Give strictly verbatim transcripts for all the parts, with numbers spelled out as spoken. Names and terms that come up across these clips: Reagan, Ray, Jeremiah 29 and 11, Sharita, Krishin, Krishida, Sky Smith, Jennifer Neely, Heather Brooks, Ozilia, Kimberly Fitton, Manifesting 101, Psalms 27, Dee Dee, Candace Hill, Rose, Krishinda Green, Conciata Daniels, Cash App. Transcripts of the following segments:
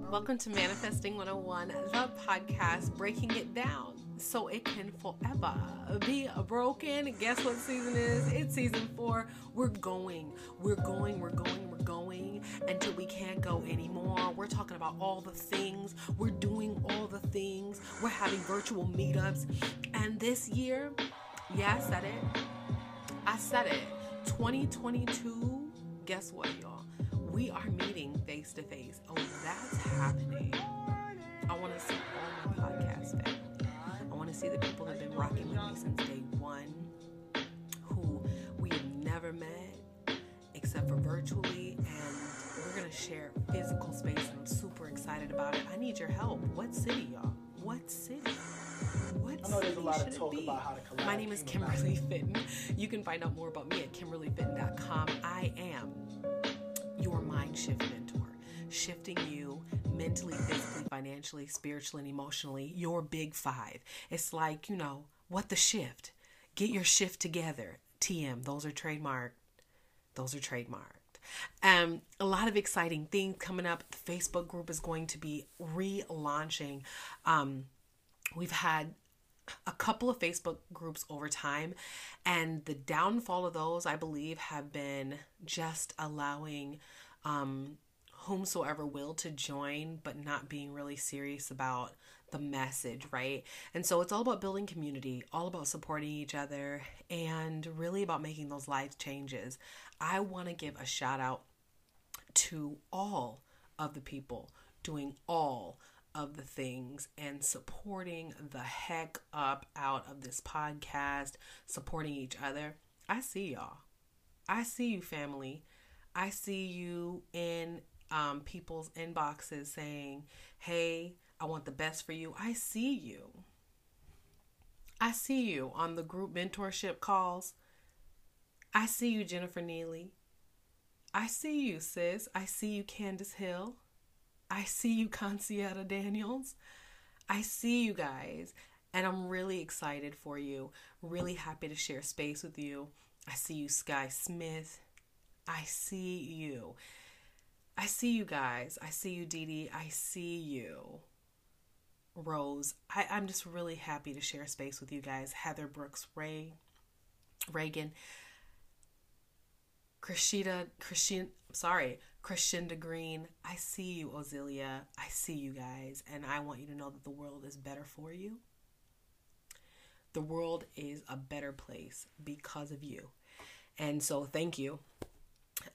Welcome to Manifesting one oh one, the podcast, breaking it down so it can forever be broken. Guess what season it is? It's season four. We're going, we're going, we're going, we're going until we can't go anymore. We're talking about all the things. We're doing all the things. We're having virtual meetups. And this year, yeah, I said it. I said it. twenty twenty-two, guess what, y'all? We are meeting face to face. Oh, that's happening. I want to see all my podcast family. I want to see the people that have been rocking with me since day one, who we have never met except for virtually, and we're going to share physical space. I'm super excited about it. I need your help. What city, y'all? What city? What city should it be? My name is Kimberly Fitton. You can find out more about me at kimberly fitton dot com. I am your mind shift mentor, shifting you mentally, physically, financially, spiritually, and emotionally, your big five. It's like, you know, what the shift? Get your shift together. T M, those are trademarked. Those are trademarked. Um, a lot of exciting things coming up. The Facebook group is going to be relaunching. Um, we've had a couple of Facebook groups over time, and the downfall of those, I believe, have been just allowing um, whomsoever will to join, but not being really serious about the message, right? And so it's all about building community, all about supporting each other, and really about making those life changes. I want to give a shout out to all of the people doing all of the things and supporting the heck up out of this podcast, supporting each other. I see y'all. I see you, family. I see you in um, people's inboxes saying, hey, I want the best for you. I see you. I see you on the group mentorship calls. I see you, Jennifer Neely. I see you, sis. I see you, Candace Hill. I see you, Conciata Daniels. I see you guys, and I'm really excited for you. Really happy to share space with you. I see you, Sky Smith. I see you. I see you guys. I see you, Dee Dee. I see you, Rose. I, I'm just really happy to share space with you guys. Heather Brooks, Ray, Reagan, Krishida, Krishin, sorry, Krishinda Green. I see you, Ozilia. I see you guys. And I want you to know that the world is better for you. The world is a better place because of you. And so thank you.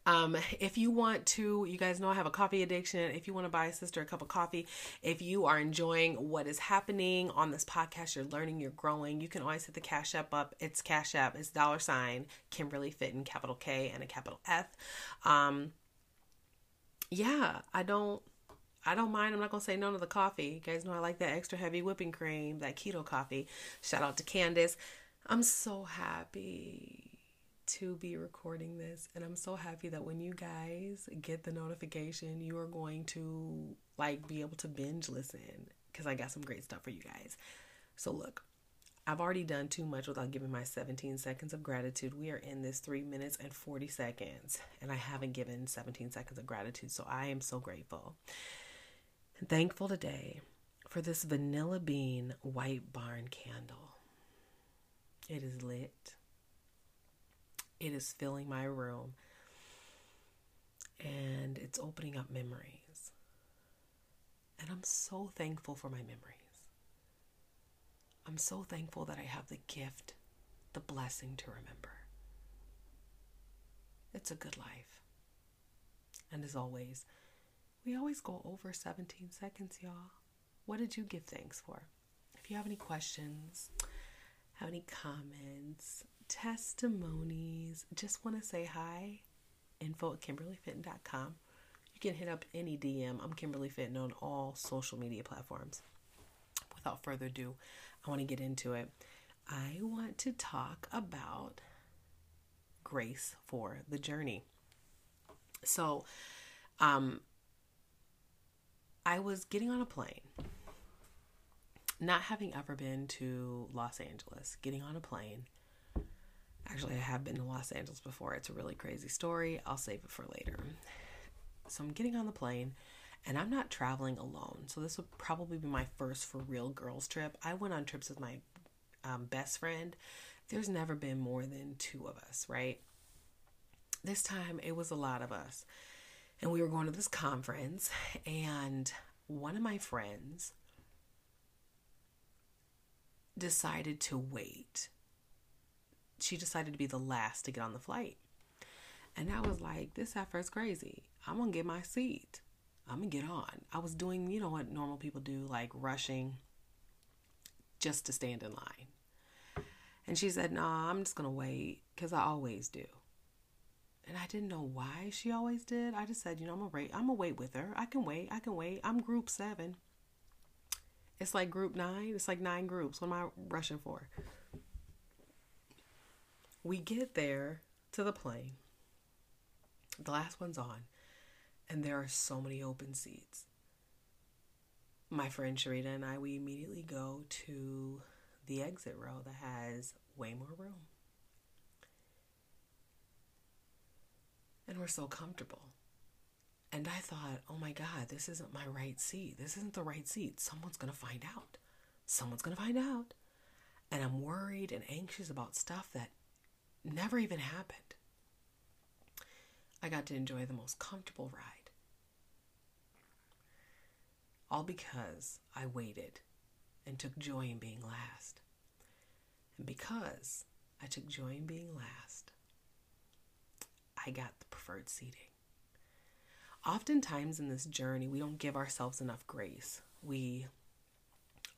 Um, if you want to, you guys know I have a coffee addiction. If you want to buy a sister a cup of coffee, if you are enjoying what is happening on this podcast, you're learning, you're growing, you can always hit the Cash App up. It's Cash App. It's dollar sign Kimberly Fitton, capital K and a capital F. Um, yeah, I don't, I don't mind. I'm not going to say no to the coffee. You guys know I like that extra heavy whipping cream, that keto coffee. Shout out to Candace. I'm so happy to be recording this, and I'm so happy that when you guys get the notification, you are going to like be able to binge listen, because I got some great stuff for you guys. So look, I've already done too much without giving my seventeen seconds of gratitude. We are in this three minutes and forty seconds, and I haven't given seventeen seconds of gratitude, so I am so grateful and thankful today for this vanilla bean white barn candle. It is lit. It is filling my room, and it's opening up memories, and I'm so thankful for my memories. I'm so thankful that I have the gift, the blessing to remember. It's a good life, and as always, we always go over seventeen seconds, y'all. What did you give thanks for? If you have any questions, have any comments, testimonies, just want to say hi, info at kimberly fitton dot com. You can hit up any D M. I'm Kimberly Fitton on all social media platforms. Without further ado, I want to get into it. I want to talk about grace for the journey. So, um, I was getting on a plane, not having ever been to Los Angeles, getting on a plane. Actually, I have been to Los Angeles before. It's a really crazy story. I'll save it for later. So I'm getting on the plane, and I'm not traveling alone. So this would probably be my first for real girls trip. I went on trips with my um, best friend. There's never been more than two of us, right? This time it was a lot of us, and we were going to this conference, and one of my friends decided to wait. She decided to be the last to get on the flight. And I was like, this effort's crazy. I'm going to get my seat. I'm going to get on. I was doing, you know, what normal people do, like rushing just to stand in line. And she said, no, nah, I'm just going to wait because I always do. And I didn't know why she always did. I just said, you know, I'm going to wait with her. I can wait. I can wait. I'm group seven. It's like group nine. It's like nine groups. What am I rushing for? We get there to the plane. The last one's on. And there are so many open seats. My friend Sharita and I, we immediately go to the exit row that has way more room. And we're so comfortable. And I thought, oh my God, this isn't my right seat. This isn't the right seat. Someone's going to find out. Someone's going to find out. And I'm worried and anxious about stuff that never even happened. I got to enjoy the most comfortable ride. All because I waited and took joy in being last. And because I took joy in being last, I got the preferred seating. Oftentimes in this journey, we don't give ourselves enough grace. We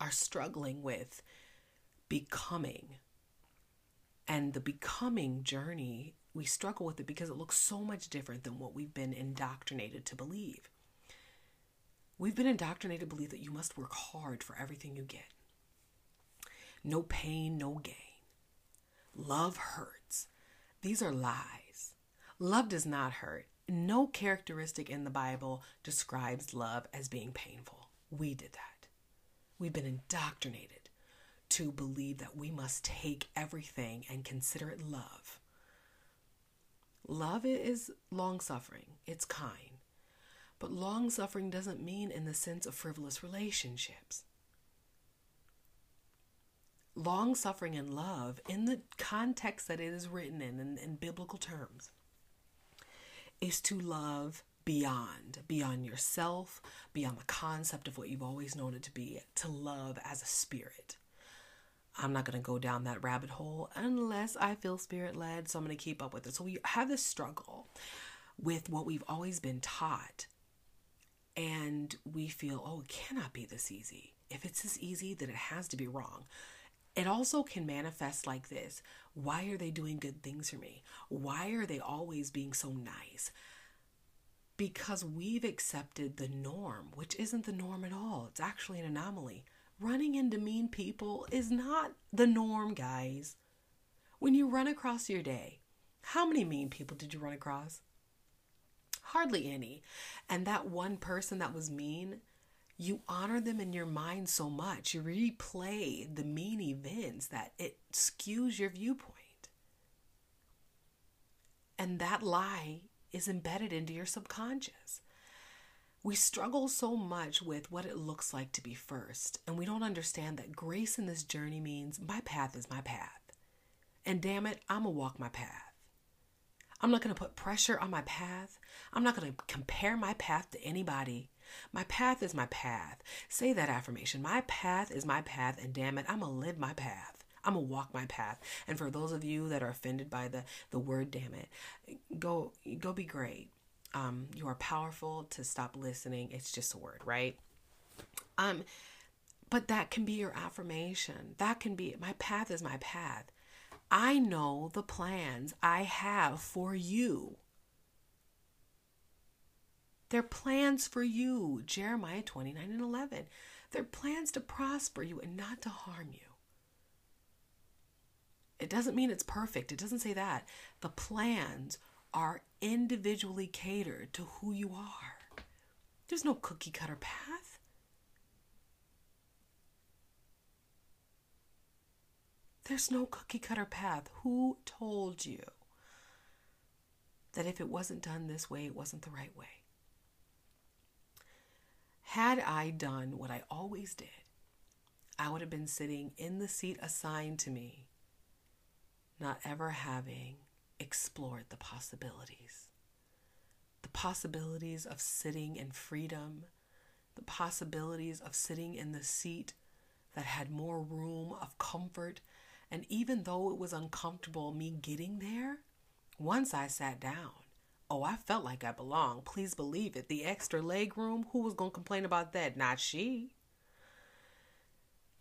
are struggling with becoming. And the becoming journey, we struggle with it because it looks so much different than what we've been indoctrinated to believe. We've been indoctrinated to believe that you must work hard for everything you get. No pain, no gain. Love hurts. These are lies. Love does not hurt. No characteristic in the Bible describes love as being painful. We did that. We've been indoctrinated to believe that we must take everything and consider it love. Love is long-suffering. It's kind. But long-suffering doesn't mean in the sense of frivolous relationships. Long-suffering and love, in the context that it is written in, in, in biblical terms, is to love beyond, beyond yourself, beyond the concept of what you've always known it to be, to love as a spirit. I'm not going to go down that rabbit hole unless I feel spirit led. So I'm going to keep up with it. So we have this struggle with what we've always been taught. And we feel, oh, it cannot be this easy. If it's this easy, then it has to be wrong. It also can manifest like this. Why are they doing good things for me? Why are they always being so nice? Because we've accepted the norm, which isn't the norm at all. It's actually an anomaly. Running into mean people is not the norm, guys. When you run across your day, how many mean people did you run across? Hardly any. And that one person that was mean, you honor them in your mind so much. You replay the mean events that it skews your viewpoint. And that lie is embedded into your subconscious. We struggle so much with what it looks like to be first, and we don't understand that grace in this journey means my path is my path. And damn it, I'm going to walk my path. I'm not going to put pressure on my path. I'm not going to compare my path to anybody. My path is my path. Say that affirmation. My path is my path, and damn it, I'm going to live my path. I'm going to walk my path. And for those of you that are offended by the, the word damn it, go, go be great. Um, you are powerful to stop listening. It's just a word, right? Um, but that can be your affirmation. That can be, my path is my path. I know the plans I have for you. They're plans for you. Jeremiah twenty-nine and eleven. They're plans to prosper you and not to harm you. It doesn't mean it's perfect. It doesn't say that. The plans are individually catered to who you are. There's no cookie cutter path. There's no cookie cutter path. Who told you that if it wasn't done this way, it wasn't the right way? Had I done what I always did, I would have been sitting in the seat assigned to me, not ever having explored the possibilities. The possibilities of sitting in freedom, the possibilities of sitting in the seat that had more room of comfort. And even though it was uncomfortable, me getting there, once I sat down, oh, I felt like I belonged. Please believe it. The extra leg room, who was going to complain about that? Not she.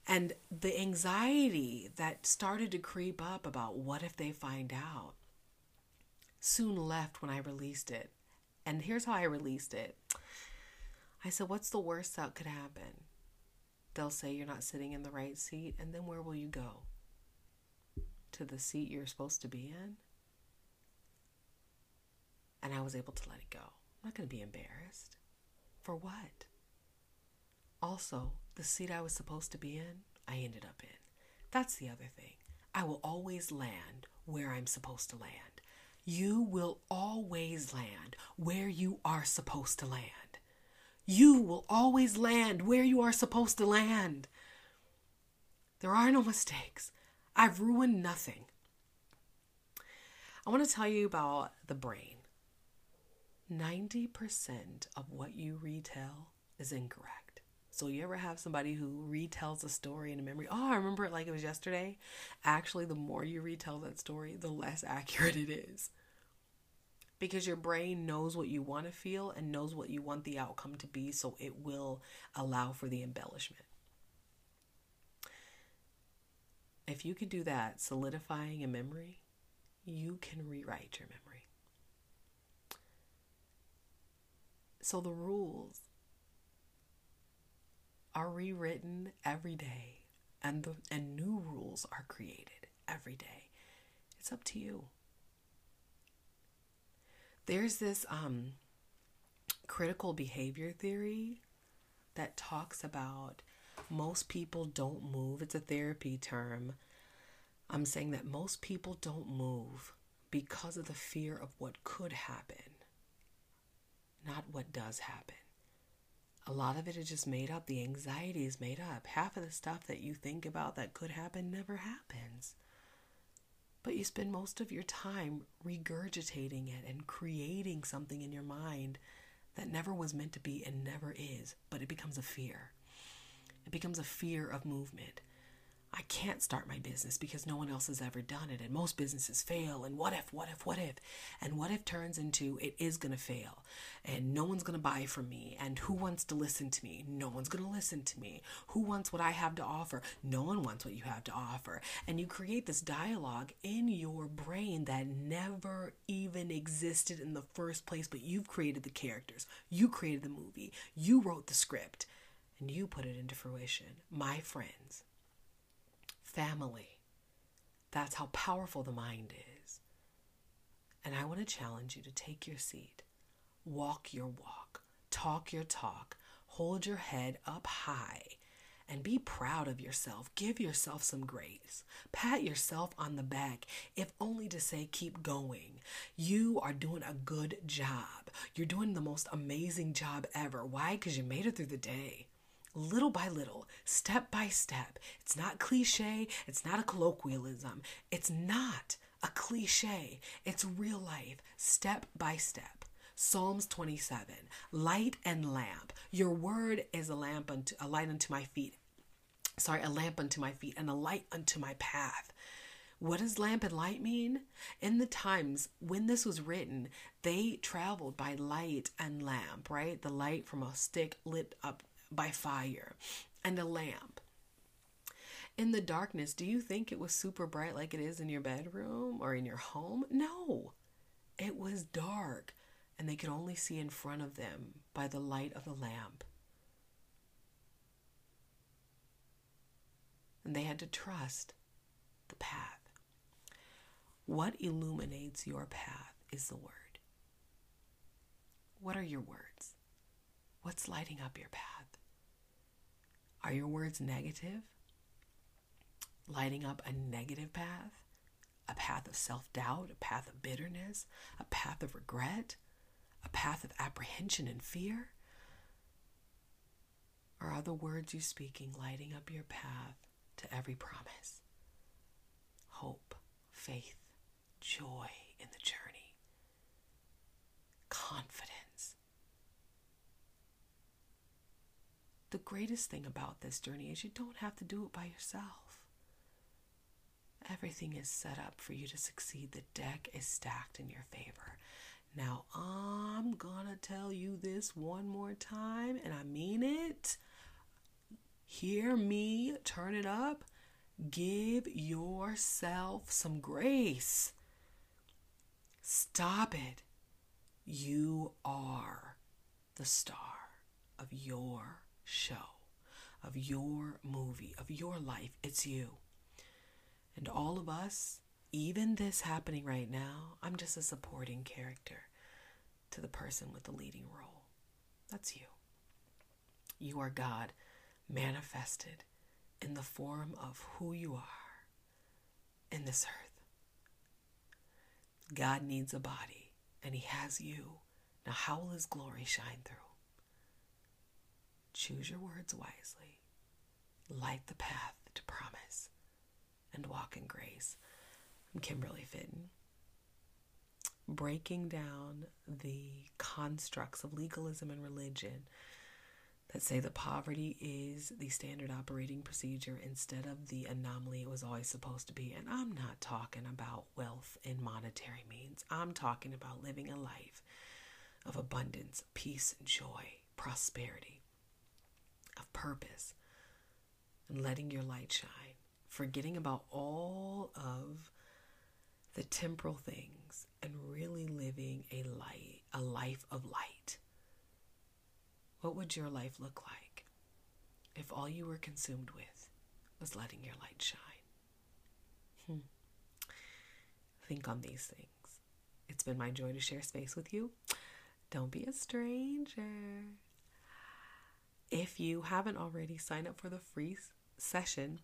And the anxiety that started to creep up about what if they find out soon left when I released it. And here's how I released it. I said, what's the worst that could happen? They'll say you're not sitting in the right seat. And then where will you go? To the seat you're supposed to be in? And I was able to let it go. I'm not going to be embarrassed. For what? Also, the seat I was supposed to be in, I ended up in. That's the other thing. I will always land where I'm supposed to land. You will always land where you are supposed to land. You will always land where you are supposed to land. There are no mistakes. I've ruined nothing. I want to tell you about the brain. ninety percent of what you retell is incorrect. So you ever have somebody who retells a story in a memory? Oh, I remember it like it was yesterday. Actually, the more you retell that story, the less accurate it is. Because your brain knows what you want to feel and knows what you want the outcome to be, so it will allow for the embellishment. If you could do that, solidifying a memory, you can rewrite your memory. So the rules are rewritten every day, and the and new rules are created every day. It's up to you. There's this um, critical behavior theory that talks about most people don't move. It's a therapy term. I'm saying that most people don't move because of the fear of what could happen, not what does happen. A lot of it is just made up. The anxiety is made up. Half of the stuff that you think about that could happen never happens. But you spend most of your time regurgitating it and creating something in your mind that never was meant to be and never is, but it becomes a fear. It becomes a fear of movement. I can't start my business because no one else has ever done it. And most businesses fail. And what if, what if, what if? And what if turns into it is going to fail. And no one's going to buy from me. And who wants to listen to me? No one's going to listen to me. Who wants what I have to offer? No one wants what you have to offer. And you create this dialogue in your brain that never even existed in the first place. But you've created the characters. You created the movie. You wrote the script. And you put it into fruition. My friends, family, that's how powerful the mind is. And I want to challenge you to take your seat, walk your walk, talk your talk, hold your head up high, and be proud of yourself. Give yourself some grace. Pat yourself on the back, if only to say, keep going. You are doing a good job. You're doing the most amazing job ever. Why? Because you made it through the day. Little by little, step by step. It's not cliche. It's not a colloquialism. It's not a cliche. It's real life, step by step. Psalms twenty-seven, light and lamp. Your word is a lamp unto a light unto my feet. Sorry, a lamp unto my feet and a light unto my path. What does lamp and light mean? In the times when this was written, they traveled by light and lamp, right? The light from a stick lit up by fire and a lamp. In the darkness, do you think it was super bright like it is in your bedroom or in your home? No, it was dark and they could only see in front of them by the light of the lamp. And they had to trust the path. What illuminates your path is the word. What are your words? What's lighting up your path? Are your words negative? Lighting up a negative path? A path of self-doubt? A path of bitterness? A path of regret? A path of apprehension and fear? are the words you speaking lighting up your path to every promise? Hope, faith, joy in the journey, confidence. The greatest thing about this journey is you don't have to do it by yourself. Everything is set up for you to succeed. The deck is stacked in your favor. Now, I'm gonna tell you this one more time, and I mean it. Hear me, turn it up. Give yourself some grace. Stop it. You are the star of your show, of your movie, of your life. It's you. And all of us, even this happening right now, I'm just a supporting character to the person with the leading role. That's you. You are God manifested in the form of who you are in this earth. God needs a body, and he has you. Now, how will his glory shine through? Choose your words wisely. Light the path to promise and walk in grace. I'm Kimberly Fitton, breaking down the constructs of legalism and religion that say that poverty is the standard operating procedure instead of the anomaly it was always supposed to be. And I'm not talking about wealth and monetary means. I'm talking about living a life of abundance, peace, and joy, prosperity, of purpose, and letting your light shine. Forgetting about all of the temporal things and really living a light, a life of light. What would your life look like if all you were consumed with was letting your light shine? Hmm. Think on these things. It's been my joy to share space with you. Don't be a stranger. If you haven't already, sign up for the free session.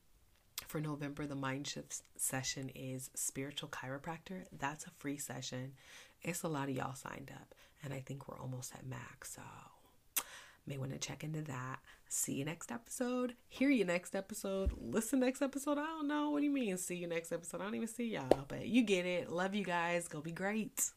For November, the Mind Shift session is Spiritual Chiropractor. That's a free session. It's a lot of y'all signed up, and I think we're almost at max, so may want to check into that. See you next episode. Hear you next episode. Listen next episode. I don't know. What do you mean see you next episode? I don't even see y'all, but you get it. Love you guys. Go be great.